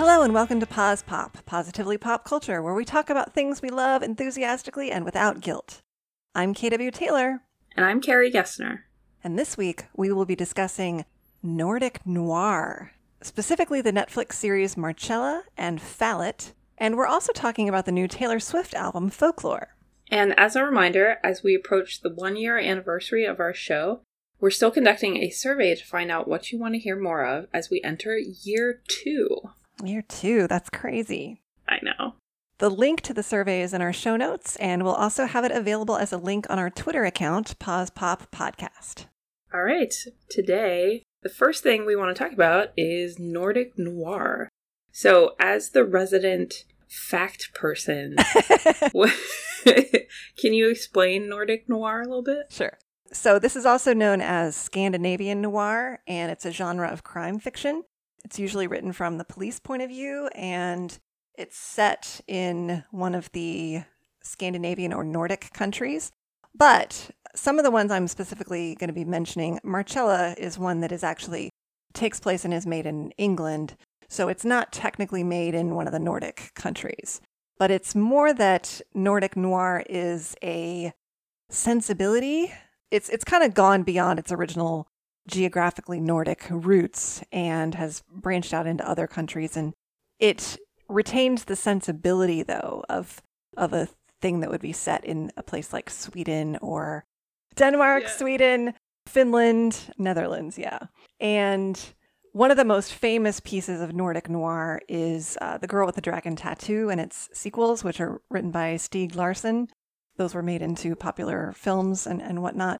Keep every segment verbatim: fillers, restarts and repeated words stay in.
Hello and welcome to Pause Pop, positively pop culture, where we talk about things we love enthusiastically and without guilt. I'm K W Taylor. And I'm Carrie Gessner. And this week, we will be discussing Nordic Noir, specifically the Netflix series Marcella and Fallet, and we're also talking about the new Taylor Swift album Folklore. And as a reminder, as we approach the one-year anniversary of our show, we're still conducting a survey to find out what you want to hear more of as we enter year two. Year two. That's crazy. I know. The link to the survey is in our show notes, and we'll also have it available as a link on our Twitter account, Pause Pop Podcast. All right. Today, the first thing we want to talk about is Nordic Noir. So, as the resident fact person, what, can you explain Nordic Noir a little bit? Sure. So, this is also known as Scandinavian noir, and it's a genre of crime fiction. It's usually written from the police point of view, and it's set in one of the Scandinavian or Nordic countries. But some of the ones I'm specifically going to be mentioning, Marcella is one that is actually takes place and is made in England. So it's not technically made in one of the Nordic countries. But it's more that Nordic noir is a sensibility. It's it's kind of gone beyond its original geographically Nordic roots and has branched out into other countries, and it retains the sensibility though of of a thing that would be set in a place like Sweden or Denmark, yeah. Sweden, Finland, Netherlands, yeah. And one of the most famous pieces of Nordic noir is uh, The Girl with the Dragon Tattoo and its sequels, which are written by Stieg Larsson. Those were made into popular films and, and whatnot.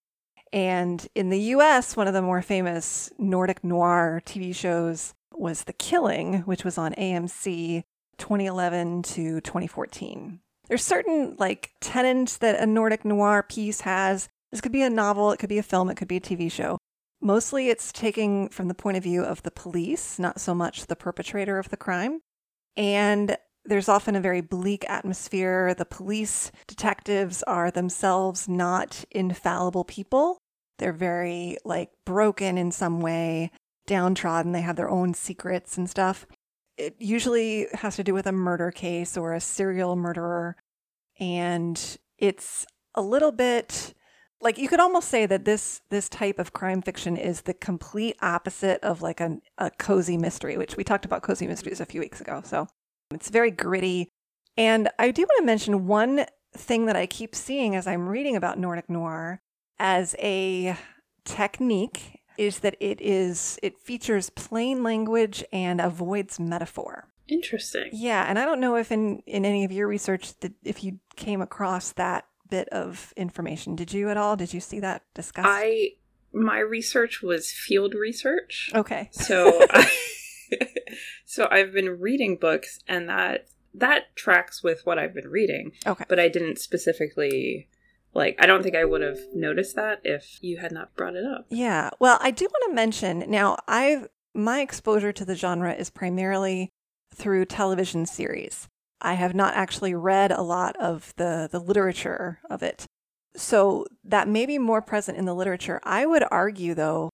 And in the U S, one of the more famous Nordic noir T V shows was The Killing, which was on A M C twenty eleven to twenty fourteen. There's certain like tenets that a Nordic noir piece has. This could be a novel, it could be a film, it could be a T V show. Mostly it's taking from the point of view of the police, not so much the perpetrator of the crime. And there's often a very bleak atmosphere. The police detectives are themselves not infallible people. They're very, like, broken in some way, downtrodden. They have their own secrets and stuff. It usually has to do with a murder case or a serial murderer. And it's a little bit, like, you could almost say that this this type of crime fiction is the complete opposite of, like, a, a cozy mystery, which we talked about cozy mysteries a few weeks ago, so... It's very gritty. And I do want to mention one thing that I keep seeing as I'm reading about Nordic noir as a technique is that it is it features plain language and avoids metaphor. Interesting. Yeah. And I don't know if in, in any of your research, that if you came across that bit of information. Did you at all? Did you see that discussed? I, my research was field research. Okay. So I... So I've been reading books, and that that tracks with what I've been reading. Okay. But I didn't specifically, like, I don't think I would have noticed that if you had not brought it up. Yeah. Well, I do want to mention, now, I've my exposure to the genre is primarily through television series. I have not actually read a lot of the, the literature of it. So that may be more present in the literature. I would argue, though,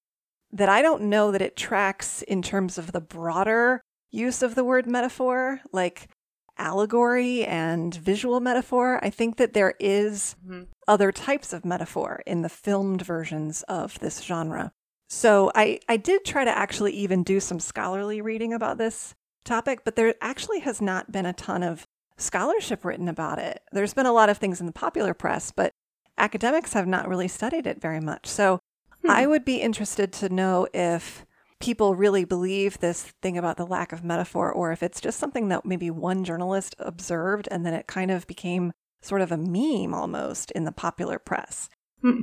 that I don't know that it tracks in terms of the broader use of the word metaphor, like allegory and visual metaphor. I think that there is mm-hmm. other types of metaphor in the filmed versions of this genre. So I, I did try to actually even do some scholarly reading about this topic, but there actually has not been a ton of scholarship written about it. There's been a lot of things in the popular press, but academics have not really studied it very much. So I would be interested to know if people really believe this thing about the lack of metaphor, or if it's just something that maybe one journalist observed and then it kind of became sort of a meme almost in the popular press. Hmm.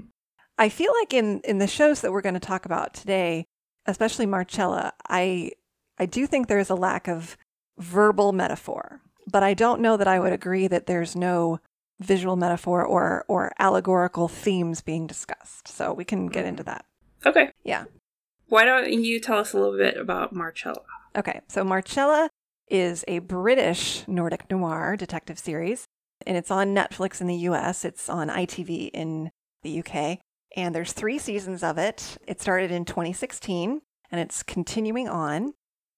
I feel like in, in the shows that we're going to talk about today, especially Marcella, I I do think there's a lack of verbal metaphor, but I don't know that I would agree that there's no visual metaphor or or allegorical themes being discussed. So we can get into that. Okay. Yeah. Why don't you tell us a little bit about Marcella? Okay. So Marcella is a British Nordic noir detective series, and it's on Netflix in the U S. It's on I T V in the U K, and there's three seasons of it. It started in twenty sixteen, and it's continuing on.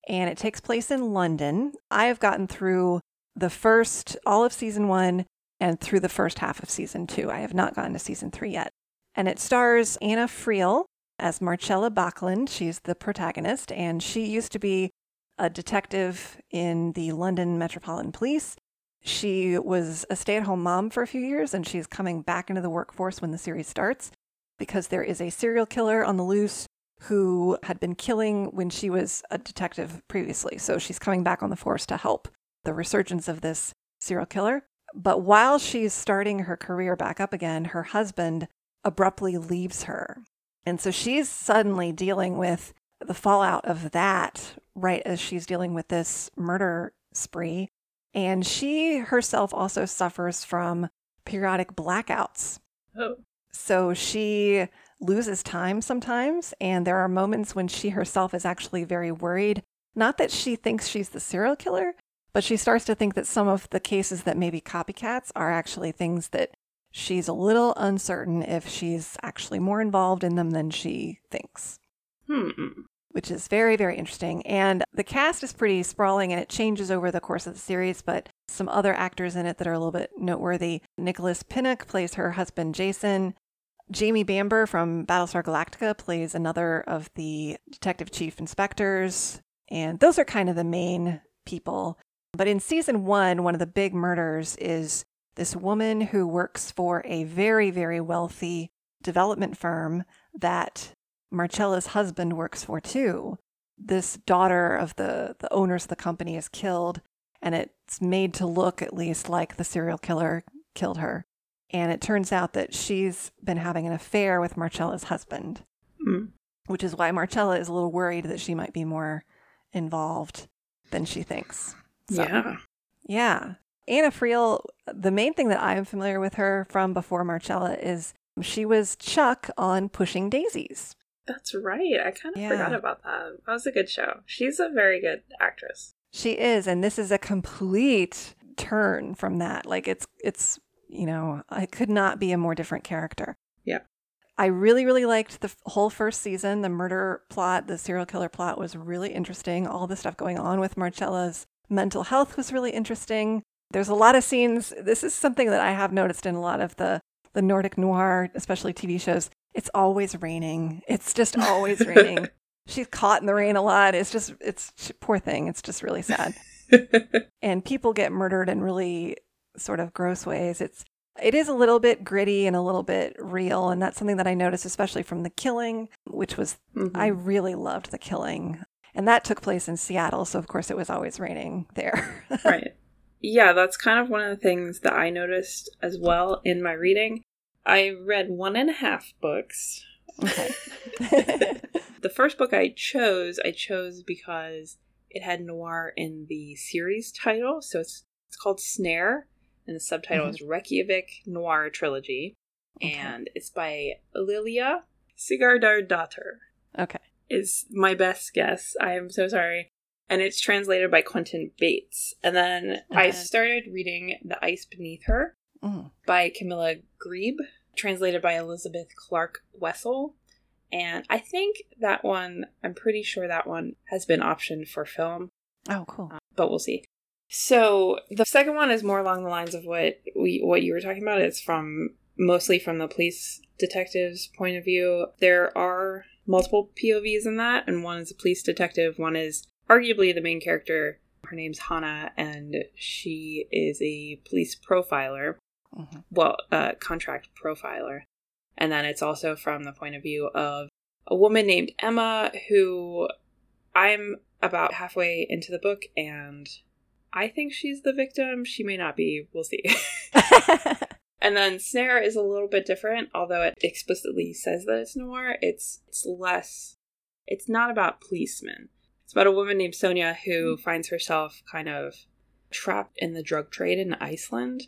and it takes place in London. I have gotten through the first, all of season one, and through the first half of season two. I have not gotten to season three yet. And it stars Anna Friel as Marcella Backland. She's the protagonist, and she used to be a detective in the London Metropolitan Police. She was a stay-at-home mom for a few years, and she's coming back into the workforce when the series starts because there is a serial killer on the loose who had been killing when she was a detective previously. So she's coming back on the force to help the resurgence of this serial killer. But while she's starting her career back up again, her husband abruptly leaves her. And so she's suddenly dealing with the fallout of that right as she's dealing with this murder spree. And she herself also suffers from periodic blackouts. Oh. So she loses time sometimes, and there are moments when she herself is actually very worried. Not that she thinks she's the serial killer, but she starts to think that some of the cases that may be copycats are actually things that she's a little uncertain if she's actually more involved in them than she thinks. Hmm. Which is very, very interesting. And the cast is pretty sprawling, and it changes over the course of the series, but some other actors in it that are a little bit noteworthy. Nicholas Pinnock plays her husband, Jason. Jamie Bamber from Battlestar Galactica plays another of the detective chief inspectors. And those are kind of the main people. But in season one, one of the big murders is this woman who works for a very, very wealthy development firm that Marcella's husband works for too. This daughter of the, the owners of the company is killed, and it's made to look at least like the serial killer killed her. And it turns out that she's been having an affair with Marcella's husband, mm. which is why Marcella is a little worried that she might be more involved than she thinks. So, yeah. Yeah. Anna Friel, the main thing that I'm familiar with her from before Marcella is she was Chuck on Pushing Daisies. That's right. I kind of yeah. forgot about that. That was a good show. She's a very good actress. She is, and this is a complete turn from that. Like it's it's, you know, it could not be a more different character. Yeah. I really really liked the whole first season. The murder plot, the serial killer plot was really interesting. All the stuff going on with Marcella's mental health was really interesting. There's a lot of scenes. This is something that I have noticed in a lot of the the Nordic Noir, especially T V shows. It's always raining. It's just always raining. She's caught in the rain a lot. It's just, it's she, poor thing. It's just really sad. And people get murdered in really sort of gross ways. It's, it is a little bit gritty and a little bit real. And that's something that I noticed, especially from The Killing, which was, mm-hmm. I really loved The Killing. And that took place in Seattle. So of course it was always raining there. Right. Yeah, that's kind of one of the things that I noticed as well in my reading. I read one and a half books. Okay. The first book I chose, I chose because it had noir in the series title. So it's it's called Snare, and the subtitle mm-hmm. is Reykjavik Noir Trilogy. Okay. And it's by Lilia Sigurdardóttir. Okay. Is my best guess. I am so sorry. And it's translated by Quentin Bates. And then okay. I started reading The Ice Beneath Her mm. by Camilla Grebe, translated by Elizabeth Clark Wessel. And I think that one, I'm pretty sure that one has been optioned for film. Oh, cool. Um, but we'll see. So the second one is more along the lines of what we what you were talking about. It's from mostly from the police detective's point of view. There are multiple P O Vs in that. And one is a police detective. One is arguably the main character. Her name's Hannah, and she is a police profiler, mm-hmm. well, uh, contract profiler. And then it's also from the point of view of a woman named Emma, who I'm about halfway into the book, and I think she's the victim. She may not be. We'll see. And then Snare is a little bit different, although it explicitly says that it's noir. It's, it's less, it's not about policemen. It's about a woman named Sonia who finds herself kind of trapped in the drug trade in Iceland.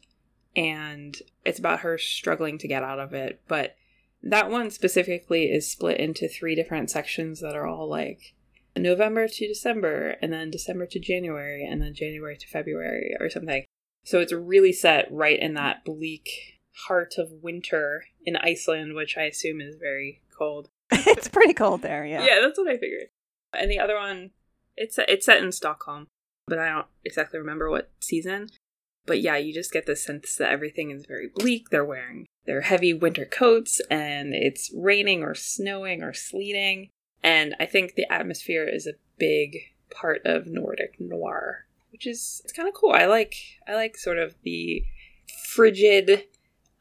And it's about her struggling to get out of it. But that one specifically is split into three different sections that are all like November to December, and then December to January, and then January to February or something. So it's really set right in that bleak heart of winter in Iceland, which I assume is very cold. It's pretty cold there, yeah. Yeah, that's what I figured. And the other one It's it's set in Stockholm, but I don't exactly remember what season. But yeah, you just get the sense that everything is very bleak. They're wearing their heavy winter coats, and it's raining or snowing or sleeting. And I think the atmosphere is a big part of Nordic noir, which is it's kind of cool. I like I like sort of the frigid,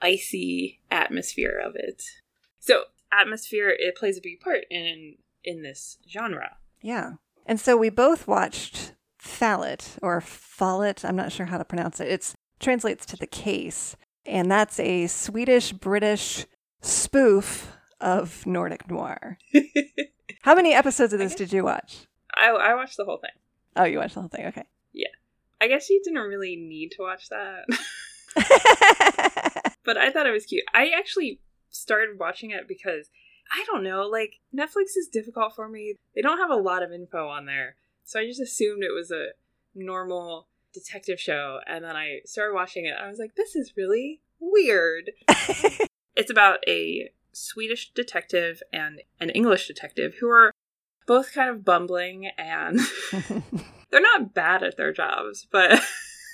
icy atmosphere of it. So atmosphere, it plays a big part in in this genre. Yeah. And so we both watched Fallet or Fallet. I'm not sure how to pronounce it. It translates to The Case. And that's a Swedish-British spoof of Nordic noir. How many episodes of this did you watch? I, I watched the whole thing. Oh, you watched the whole thing. Okay. Yeah. I guess you didn't really need to watch that. But I thought it was cute. I actually started watching it because, I don't know, like, Netflix is difficult for me. They don't have a lot of info on there. So I just assumed it was a normal detective show. And then I started watching it. I was like, this is really weird. It's about a Swedish detective and an English detective who are both kind of bumbling and they're not bad at their jobs, but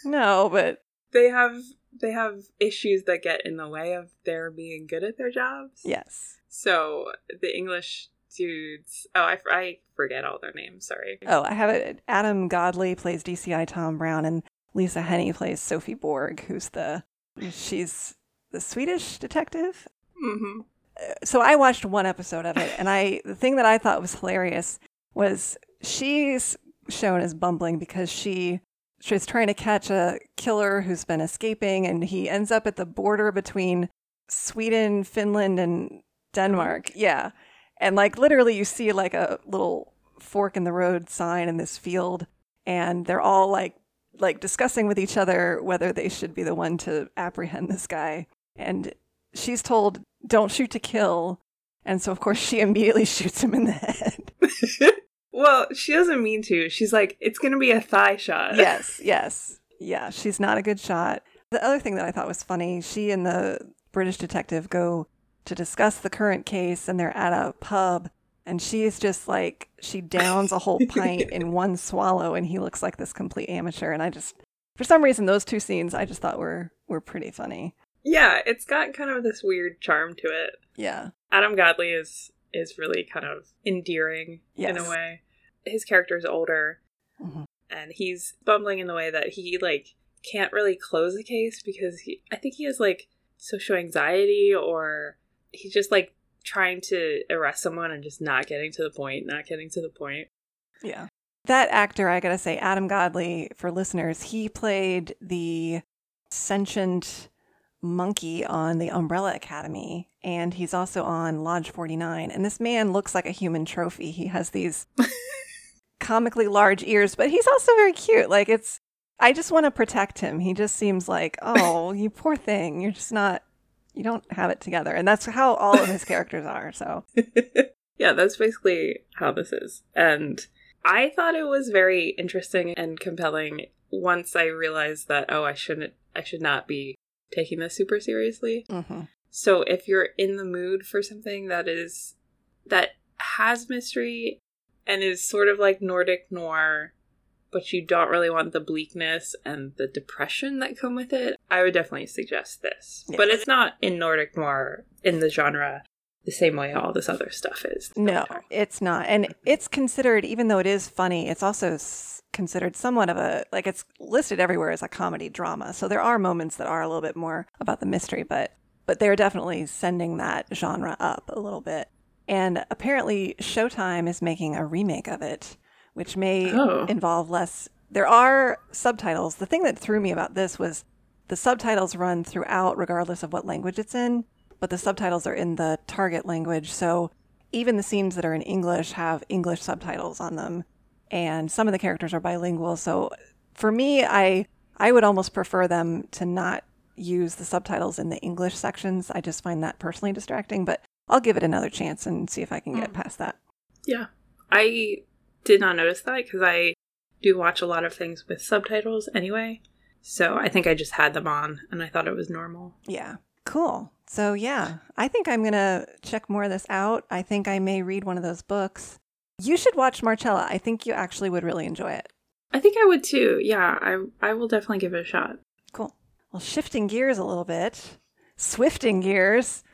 no, but they have they have issues that get in the way of their being good at their jobs. Yes. So the English dudes, oh, I, I forget all their names. Sorry. Oh, I have it. Adam Godley plays D C I Tom Brown, and Lisa Henny plays Sophie Borg, who's the she's the Swedish detective. Mm-hmm. So I watched one episode of it, and I the thing that I thought was hilarious was she's shown as bumbling because she she's trying to catch a killer who's been escaping, and he ends up at the border between Sweden, Finland, and Denmark. Yeah, and like literally, you see like a little fork in the road sign in this field, and they're all like like discussing with each other whether they should be the one to apprehend this guy, and she's told, don't shoot to kill. And so, of course, she immediately shoots him in the head. Well, she doesn't mean to. She's like, it's going to be a thigh shot. Yes, yes. Yeah, she's not a good shot. The other thing that I thought was funny, she and the British detective go to discuss the current case, and they're at a pub, and she's just like, she downs a whole pint in one swallow, and he looks like this complete amateur. And I just, for some reason, those two scenes I just thought were were pretty funny. Yeah, it's got kind of this weird charm to it. Yeah. Adam Godley is is really kind of endearing, yes, in a way. His character's older, mm-hmm, and he's bumbling in the way that he, like, can't really close a case because he, I think he has, like, social anxiety, or he's just, like, trying to arrest someone and just not getting to the point, not getting to the point. Yeah. That actor, I gotta say, Adam Godley, for listeners, he played the sentient monkey on the Umbrella Academy, and he's also on Lodge forty-nine, and this man looks like a human trophy. He has these comically large ears, but he's also very cute. Like, it's I just want to protect him. He just seems like, oh, you poor thing, you're just not you don't have it together. And that's how all of his characters are, so yeah, that's basically how this is. And I thought it was very interesting and compelling once I realized that, oh, I shouldn't I should not be taking this super seriously. Mm-hmm. So if you're in the mood for something that is that has mystery and is sort of like Nordic noir, but you don't really want the bleakness and the depression that come with it, I would definitely suggest this. Yes. But it's not in Nordic noir in the genre the same way all this other stuff is. No, it's not. And it's considered, even though it is funny, it's also considered somewhat of a, like, it's listed everywhere as a comedy drama. So there are moments that are a little bit more about the mystery, but but they're definitely sending that genre up a little bit. And apparently Showtime is making a remake of it, which may oh. involve less. There are subtitles. The thing that threw me about this was the subtitles run throughout regardless of what language it's in, but the subtitles are in the target language. So even the scenes that are in English have English subtitles on them. And some of the characters are bilingual. So for me, I I would almost prefer them to not use the subtitles in the English sections. I just find that personally distracting, but I'll give it another chance and see if I can get past that. Yeah, I did not notice that because I do watch a lot of things with subtitles anyway. So I think I just had them on and I thought it was normal. Yeah, cool. So yeah, I think I'm going to check more of this out. I think I may read one of those books. You should watch Marcella. I think you actually would really enjoy it. I think I would too. Yeah, I I will definitely give it a shot. Cool. Well, shifting gears a little bit. Swifting gears.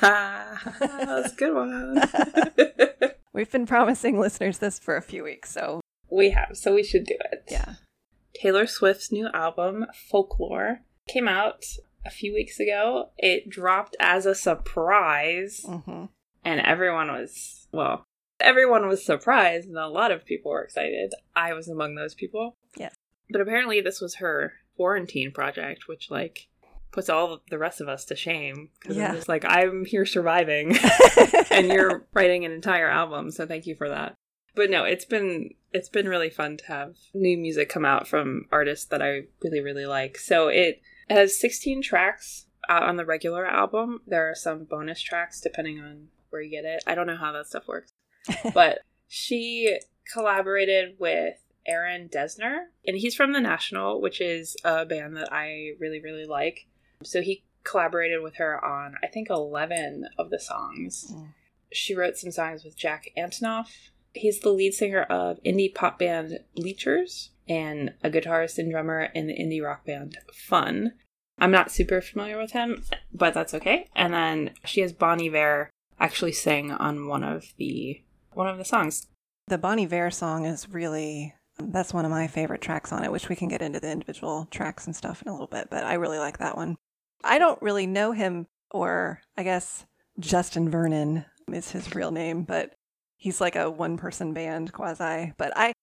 That's a good one. We've been promising listeners this for a few weeks, so. We have, so we should do it. Yeah. Taylor Swift's new album, Folklore, came out a few weeks ago. It dropped as a surprise, mm-hmm. and everyone was, well... Everyone was surprised, and a lot of people were excited. I was among those people. Yes. But apparently this was her quarantine project, which, like, puts all the rest of us to shame. Because yeah. I'm just like, I'm here surviving, and you're writing an entire album, so thank you for that. But no, it's been it's been really fun to have new music come out from artists that I really, really like. So it has sixteen tracks out on the regular album. There are some bonus tracks, depending on where you get it. I don't know how that stuff works. But she collaborated with Aaron Dessner, and he's from The National, which is a band that I really, really like. So he collaborated with her on, I think, eleven of the songs. Mm. She wrote some songs with Jack Antonoff. He's the lead singer of indie pop band Bleachers and a guitarist and drummer in the indie rock band Fun. I'm not super familiar with him, but that's okay. And then she has Bon Iver actually sing on one of the one of the songs. The Bon Iver song is really, that's one of my favorite tracks on it, which we can get into the individual tracks and stuff in a little bit, but I really like that one. I don't really know him, or I guess Justin Vernon is his real name, but he's like a one-person band quasi. But I,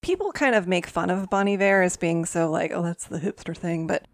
people kind of make fun of Bon Iver as being so like, oh, that's the hipster thing, but...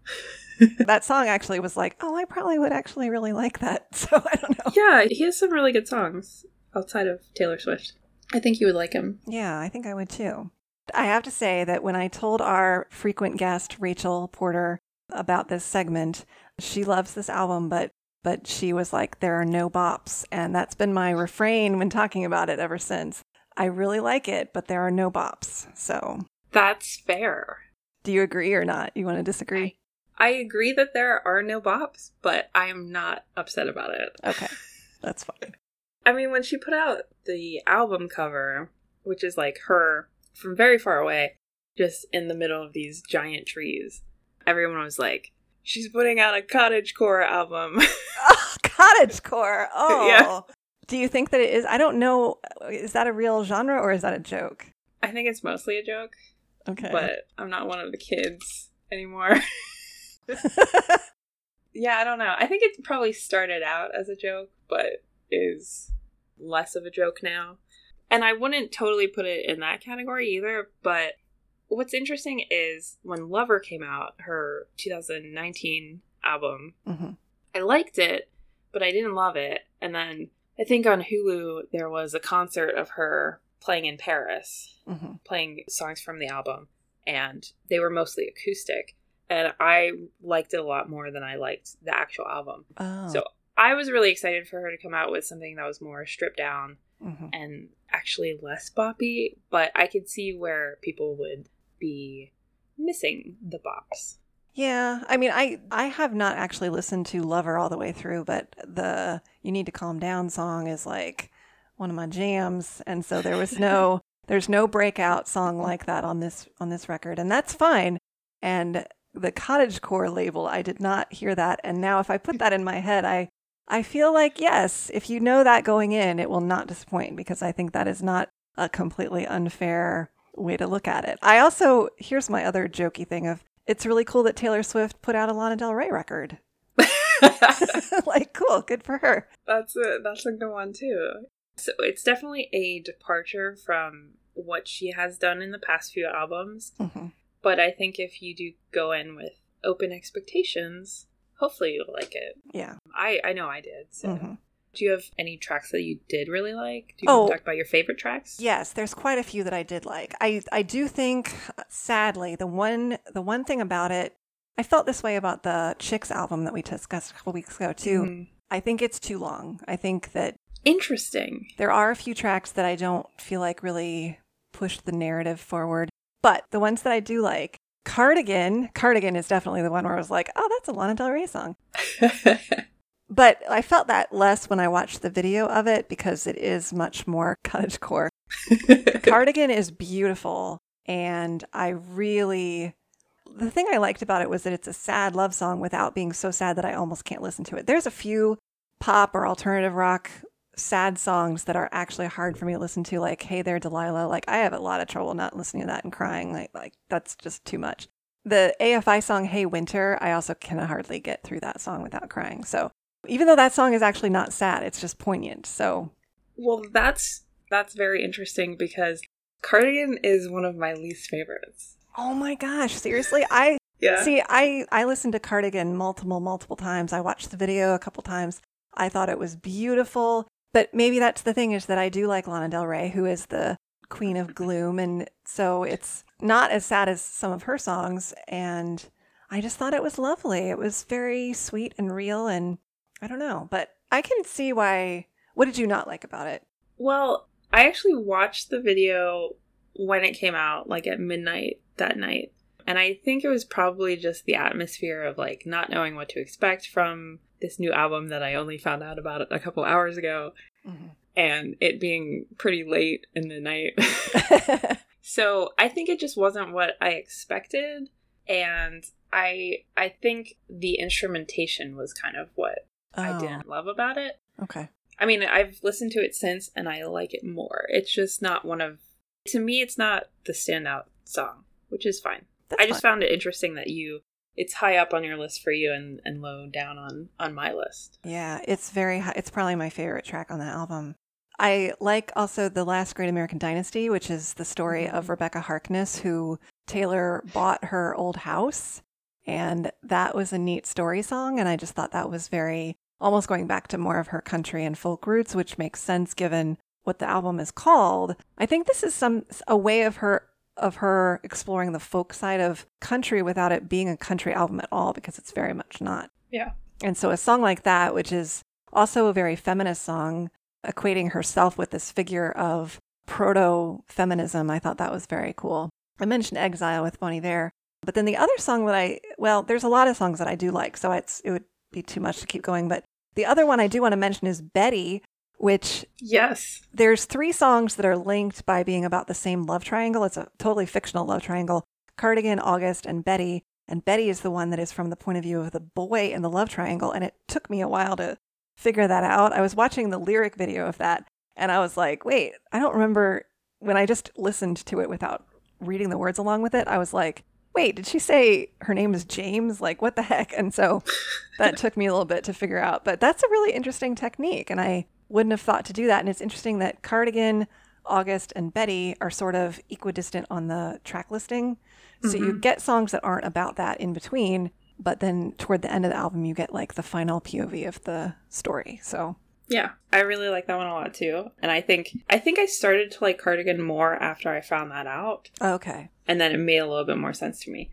That song actually was like, oh, I probably would actually really like that. So I don't know. Yeah, he has some really good songs outside of Taylor Swift. I think you would like him. Yeah, I think I would too. I have to say that when I told our frequent guest, Rachel Porter, about this segment, she loves this album, but but she was like, there are no bops. And that's been my refrain when talking about it ever since. I really like it, but there are no bops. So that's fair. Do you agree or not? You want to disagree? I- I agree that there are no bops, but I am not upset about it. Okay, that's fine. I mean, when she put out the album cover, which is like her from very far away, just in the middle of these giant trees, everyone was like, she's putting out a cottagecore album. Oh, cottagecore. Oh. Yeah. Do you think that it is? I don't know. Is that a real genre or is that a joke? I think it's mostly a joke. Okay. But I'm not one of the kids anymore. Yeah, I don't know. I think it probably started out as a joke, but is less of a joke now. And I wouldn't totally put it in that category either, but what's interesting is when Lover came out, her two thousand nineteen album, mm-hmm. I liked it, but I didn't love it. And then I think on Hulu, there was a concert of her playing in Paris, mm-hmm. playing songs from the album, and they were mostly acoustic. And I liked it a lot more than I liked the actual album. Oh. So I was really excited for her to come out with something that was more stripped down mm-hmm. and actually less boppy. But I could see where people would be missing the bops. Yeah. I mean, I, I have not actually listened to Lover all the way through, but the You Need to Calm Down song is like one of my jams. And so there was no, there's no breakout song like that on this, on this record. And that's fine. And the cottagecore label, I did not hear that. And now if I put that in my head, I I feel like, yes, if you know that going in, it will not disappoint, because I think that is not a completely unfair way to look at it. I also, here's my other jokey thing of, it's really cool that Taylor Swift put out a Lana Del Rey record. Like, cool, good for her. That's a, that's a good one too. So it's definitely a departure from what she has done in the past few albums. Mm-hmm. But I think if you do go in with open expectations, hopefully you'll like it. Yeah. I, I know I did. So mm-hmm. Do you have any tracks that you did really like? Do you oh, want to talk about your favorite tracks? Yes, there's quite a few that I did like. I, I do think, sadly, the one the one thing about it, I felt this way about the Chicks album that we discussed a couple weeks ago too. Mm-hmm. I think it's too long. I think that... Interesting. There are a few tracks that I don't feel like really push the narrative forward. But the ones that I do like, Cardigan, Cardigan is definitely the one where I was like, oh, that's a Lana Del Rey song. But I felt that less when I watched the video of it, because it is much more cottagecore. Cardigan is beautiful. And I really, the thing I liked about it was that it's a sad love song without being so sad that I almost can't listen to it. There's a few pop or alternative rock sad songs that are actually hard for me to listen to, like Hey There Delilah. Like, I have a lot of trouble not listening to that and crying. Like, like that's just too much. The A F I song Hey Winter, I also can hardly get through that song without crying. So even though that song is actually not sad, it's just poignant. So, well, that's that's very interesting because Cardigan is one of my least favorites. Oh my gosh, seriously? I yeah. See, I, I listened to Cardigan multiple, multiple times. I watched the video a couple times. I thought it was beautiful. But maybe that's the thing, is that I do like Lana Del Rey, who is the queen of gloom. And so it's not as sad as some of her songs. And I just thought it was lovely. It was very sweet and real. And I don't know, but I can see why. What did you not like about it? Well, I actually watched the video when it came out, like at midnight that night. And I think it was probably just the atmosphere of like not knowing what to expect from this new album that I only found out about a couple hours ago, mm-hmm. and it being pretty late in the night. So I think it just wasn't what I expected. And I I think the instrumentation was kind of what oh. I didn't love about it. Okay. I mean, I've listened to it since, and I like it more. It's just not one of... To me, it's not the standout song, which is fine. That's I just fine. found it interesting that you... It's high up on your list for you and, and low down on, on my list. Yeah, it's very high. It's probably my favorite track on the album. I like also The Last Great American Dynasty, which is the story of Rebecca Harkness, who Taylor bought her old house. And that was a neat story song. And I just thought that was very... almost going back to more of her country and folk roots, which makes sense given what the album is called. I think this is some a way of her of her exploring the folk side of country without it being a country album at all, because it's very much not. Yeah. And so a song like that, which is also a very feminist song, equating herself with this figure of proto-feminism, I thought that was very cool. I mentioned Exile with Bon Iver, but then the other song that I, well, there's a lot of songs that I do like, so it's it would be too much to keep going, but the other one I do want to mention is Betty, which yes there's three songs that are linked by being about the same love triangle. It's a totally fictional love triangle: Cardigan, August, and Betty. And Betty is the one that is from the point of view of the boy in the love triangle, and it took me a while to figure that out. I was watching the lyric video of that, and I was like, wait, I don't remember when I just listened to it without reading the words along with it. I was like, wait, did she say her name is James? Like, what the heck? And so that took me a little bit to figure out. But that's a really interesting technique, and I wouldn't have thought to do that. And it's interesting that Cardigan, August, and Betty are sort of equidistant on the track listing. So mm-hmm. you get songs that aren't about that in between, but then toward the end of the album, you get like the final P O V of the story. So yeah, I really like that one a lot too. And I think I think I started to like Cardigan more after I found that out. Okay. And then it made a little bit more sense to me.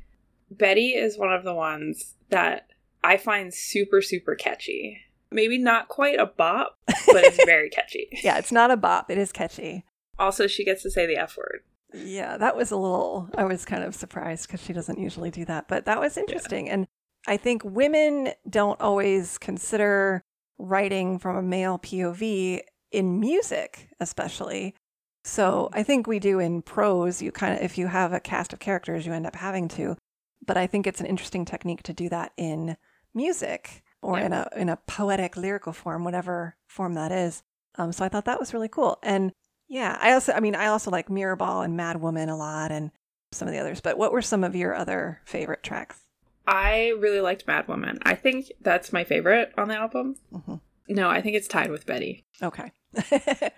Betty is one of the ones that I find super, super catchy. Maybe not quite a bop, but it's very catchy. Yeah, it's not a bop. It is catchy. Also, she gets to say the F word. Yeah, that was a little, I was kind of surprised because she doesn't usually do that. But that was interesting. Yeah. And I think women don't always consider writing from a male P O V in music, especially. So I think we do in prose. You kind of, if you have a cast of characters, you end up having to. But I think it's an interesting technique to do that in music or yeah. in a in a poetic lyrical form, whatever form that is. Um, so I thought that was really cool. And yeah, I also, I mean, I also like Mirror Ball and Mad Woman a lot, and some of the others. But what were some of your other favorite tracks? I really liked Mad Woman. I think that's my favorite on the album. Mm-hmm. No, I think it's tied with Betty. Okay.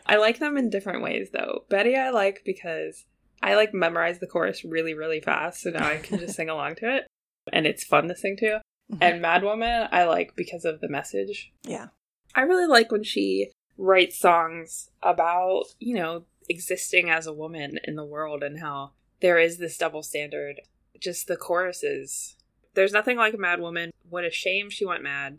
I like them in different ways, though. Betty I like because I like memorize the chorus really, really fast, so now I can just sing along to it, and it's fun to sing to. Mm-hmm. And Mad Woman I like because of the message. Yeah. I really like when she writes songs about, you know, existing as a woman in the world and how there is this double standard. Just the choruses. There's nothing like a mad woman. What a shame she went mad.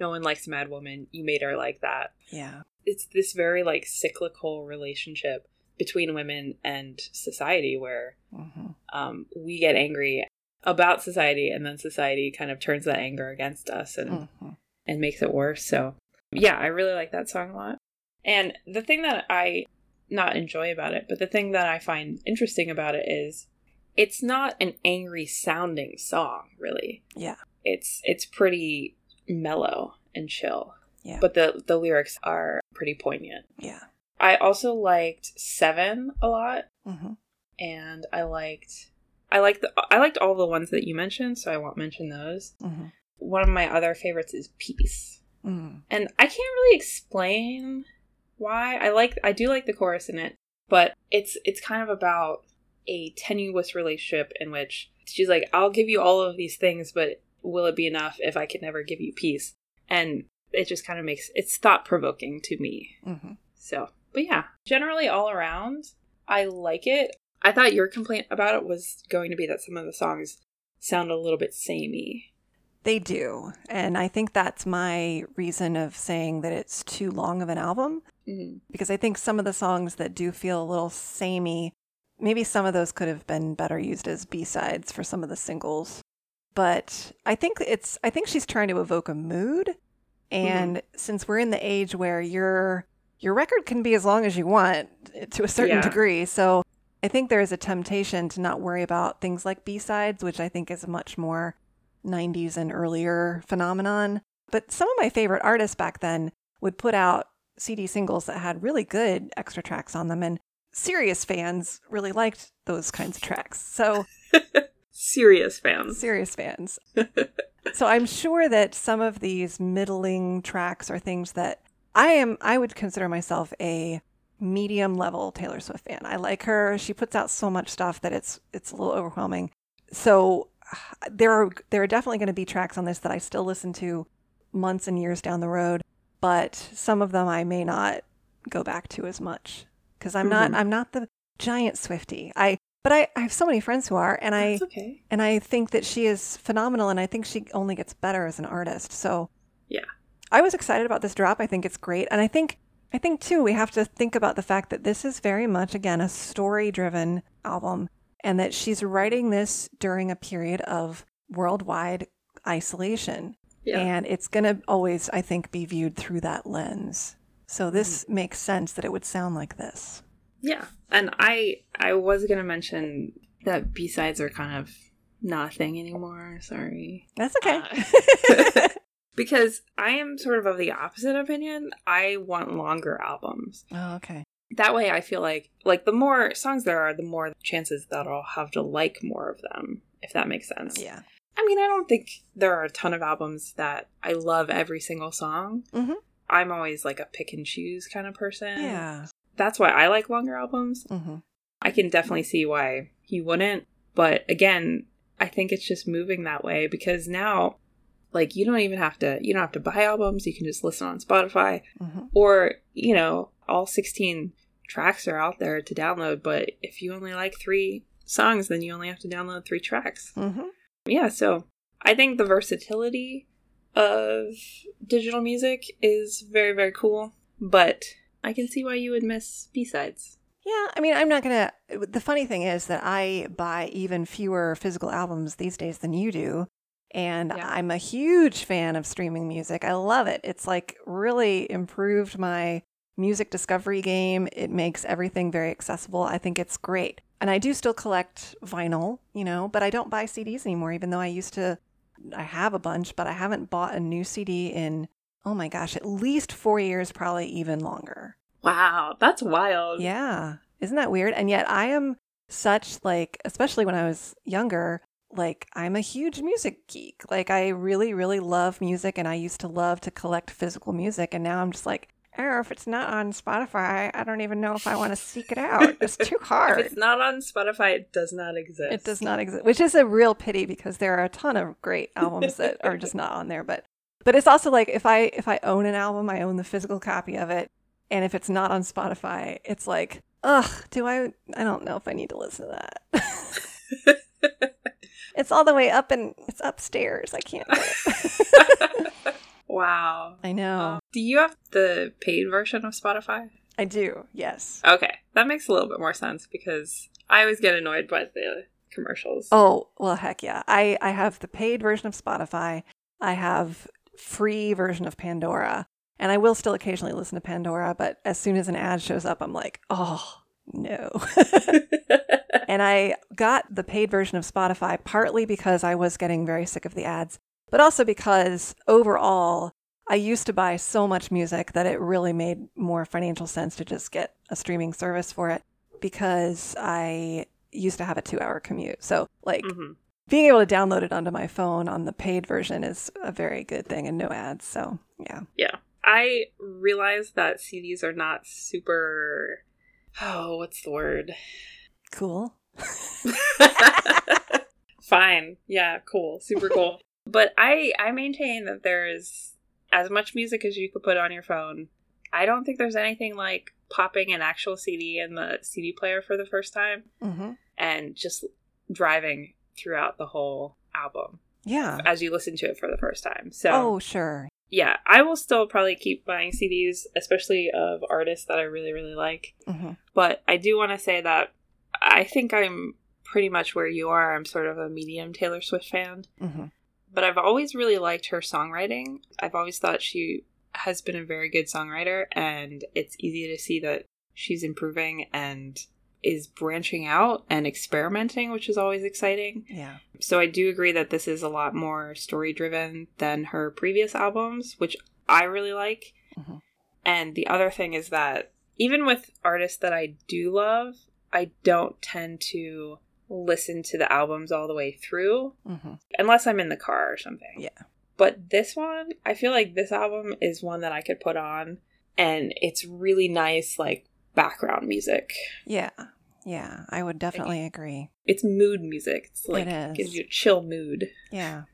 No one likes a mad woman. You made her like that. Yeah. It's this very like cyclical relationship between women and society where mm-hmm. um, we get angry about society, and then society kind of turns that anger against us and mm-hmm. and makes it worse. So yeah, I really like that song a lot. And the thing that I not enjoy about it, but the thing that I find interesting about it is it's not an angry sounding song, really. Yeah. It's it's pretty mellow and chill. Yeah. But the, the lyrics are pretty poignant. Yeah. I also liked Seven a lot. Mm-hmm. And I liked I liked the, I liked all the ones that you mentioned, so I won't mention those. Mm-hmm. One of my other favorites is Peace. Mm. And I can't really explain why. I like I do like the chorus in it, but it's it's kind of about a tenuous relationship in which she's like, I'll give you all of these things, but will it be enough if I can never give you peace? And it just kind of makes, it's thought-provoking to me. Mm-hmm. So, but yeah, generally all around, I like it. I thought your complaint about it was going to be that some of the songs sound a little bit samey. They do. And I think that's my reason of saying that it's too long of an album. Mm-hmm. Because I think some of the songs that do feel a little samey, maybe some of those could have been better used as B-sides for some of the singles. But I think it's I think she's trying to evoke a mood. And mm-hmm. since we're in the age where your your record can be as long as you want to a certain yeah. degree. So I think there is a temptation to not worry about things like B-sides, which I think is a much more nineties and earlier phenomenon. But some of my favorite artists back then would put out C D singles that had really good extra tracks on them. And serious fans really liked those kinds of tracks. So serious fans. Serious fans. So I'm sure that some of these middling tracks are things that I am I would consider myself a medium level Taylor Swift fan. I like her. She puts out so much stuff that it's it's a little overwhelming. So there are there are definitely going to be tracks on this that I still listen to months and years down the road, but some of them I may not go back to as much. Because I'm not, mm-hmm. I'm not the giant Swiftie. I, but I, I have so many friends who are, and I, okay. and I think that she is phenomenal, and I think she only gets better as an artist. So, yeah, I was excited about this drop. I think it's great, and I think, I think too, we have to think about the fact that this is very much again a story-driven album, and that she's writing this during a period of worldwide isolation, yeah. and it's gonna always, I think, be viewed through that lens. So this mm. makes sense that it would sound like this. Yeah. And I I was going to mention that B-sides are kind of not a thing anymore. Sorry. That's okay. Uh, because I am sort of of the opposite opinion. I want longer albums. Oh, okay. That way I feel like, like the more songs there are, the more chances that I'll have to like more of them, if that makes sense. Yeah. I mean, I don't think there are a ton of albums that I love every single song. Mm-hmm. I'm always like a pick and choose kind of person. Yeah. That's why I like longer albums. Mm-hmm. I can definitely see why you wouldn't. But again, I think it's just moving that way because now, like, you don't even have to, you don't have to buy albums. You can just listen on Spotify mm-hmm. or, you know, all sixteen tracks are out there to download. But if you only like three songs, then you only have to download three tracks. Mm-hmm. Yeah. So I think the versatility of digital music is very, very cool, but I can see why you would miss B-sides. Yeah, I mean, I'm not gonna... The funny thing is that I buy even fewer physical albums these days than you do, and yeah. I'm a huge fan of streaming music. I love it. It's like really improved my music discovery game. It makes everything very accessible. I think it's great. And I do still collect vinyl, you know, but I don't buy C Ds anymore, even though I used to... I have a bunch, but I haven't bought a new C D in, oh my gosh, at least four years, probably even longer. Wow. That's wild. Yeah. Isn't that weird? And yet I am such like, especially when I was younger, like I'm a huge music geek. Like I really, really love music and I used to love to collect physical music. And now I'm just like, oh, if it's not on Spotify, I don't even know if I want to seek it out. It's too hard. If it's not on Spotify, it does not exist. It does not exist, which is a real pity because there are a ton of great albums that are just not on there. But but it's also like if I if I own an album, I own the physical copy of it. And if it's not on Spotify, it's like, ugh, do I? I don't know if I need to listen to that. It's all the way up and it's upstairs. I can't do it. Wow. I know. Oh. Do you have the paid version of Spotify? I do, yes. Okay. That makes a little bit more sense because I always get annoyed by the commercials. Oh, well, heck yeah. I, I have the paid version of Spotify. I have free version of Pandora. And I will still occasionally listen to Pandora, but as soon as an ad shows up, I'm like, oh, no. And I got the paid version of Spotify partly because I was getting very sick of the ads, but also because overall, I used to buy so much music that it really made more financial sense to just get a streaming service for it because I used to have a two-hour commute. So, like, mm-hmm. being able to download it onto my phone on the paid version is a very good thing and no ads. So, yeah. Yeah. I realize that C Ds are not super, oh, what's the word? Cool. Fine. Yeah, cool. Super cool. But I, I maintain that there is as much music as you could put on your phone. I don't think there's anything like popping an actual C D in the C D player for the first time mm-hmm. and just driving throughout the whole album. Yeah. As you listen to it for the first time. So, oh, sure. Yeah, I will still probably keep buying C Ds, especially of artists that I really, really like. Mm-hmm. But I do want to say that I think I'm pretty much where you are. I'm sort of a medium Taylor Swift fan. Mm-hmm. But I've always really liked her songwriting. I've always thought she has been a very good songwriter, and it's easy to see that she's improving and is branching out and experimenting, which is always exciting. Yeah. So I do agree that this is a lot more story-driven than her previous albums, which I really like. Mm-hmm. And the other thing is that even with artists that I do love, I don't tend to listen to the albums all the way through, mm-hmm. unless I'm in the car or something. Yeah. But this one, I feel like this album is one that I could put on, and it's really nice, like, background music. Yeah. Yeah, I would definitely like, agree. It's mood music. It's like, it gives you a chill mood. Yeah.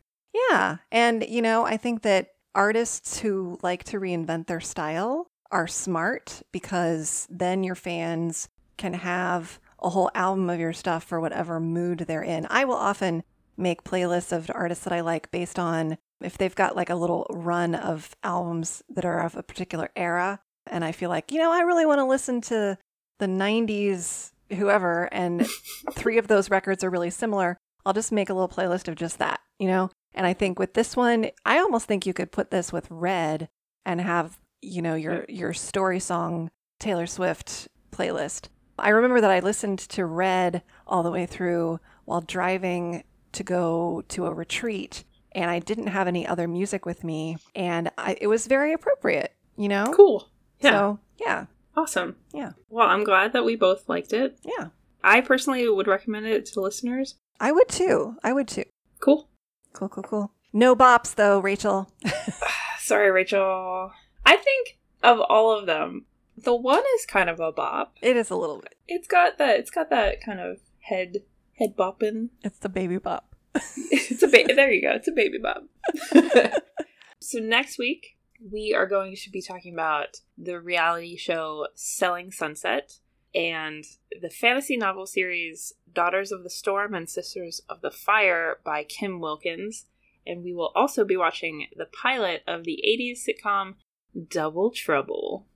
Yeah. And, you know, I think that artists who like to reinvent their style are smart because then your fans can have a whole album of your stuff for whatever mood they're in. I will often make playlists of artists that I like based on if they've got like a little run of albums that are of a particular era. And I feel like, you know, I really want to listen to the nineties whoever, and three of those records are really similar. I'll just make a little playlist of just that, you know? And I think with this one, I almost think you could put this with Red and have, you know, your, your story song Taylor Swift playlist. I remember that I listened to Red all the way through while driving to go to a retreat, and I didn't have any other music with me, and I, it was very appropriate, you know? Cool. Yeah. So, yeah. Awesome. Yeah. Well, I'm glad that we both liked it. Yeah. I personally would recommend it to listeners. I would too. I would too. Cool. Cool, cool, cool. No bops though, Rachel. Sorry, Rachel. I think of all of them, the one is kind of a bop. It is a little bit. It's got that it's got that kind of head head bopping. It's the baby bop. it's a ba- there you go. It's a baby bop. So next week we are going to be talking about the reality show Selling Sunset and the fantasy novel series Daughters of the Storm and Sisters of the Fire by Kim Wilkins. And we will also be watching the pilot of the eighties sitcom Double Trouble.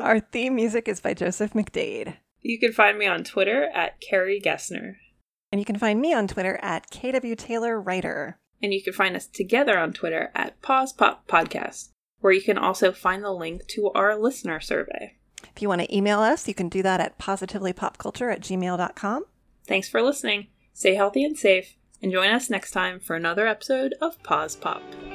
Our theme music is by Joseph McDade. You can find me on Twitter at Carrie Gessner. And you can find me on Twitter at K W Taylor Writer. And you can find us together on Twitter at Pause Pop Podcast, where you can also find the link to our listener survey. If you want to email us, you can do that at positivelypopculture at gmail dot com. Thanks for listening. Stay healthy and safe, and join us next time for another episode of Pause Pop.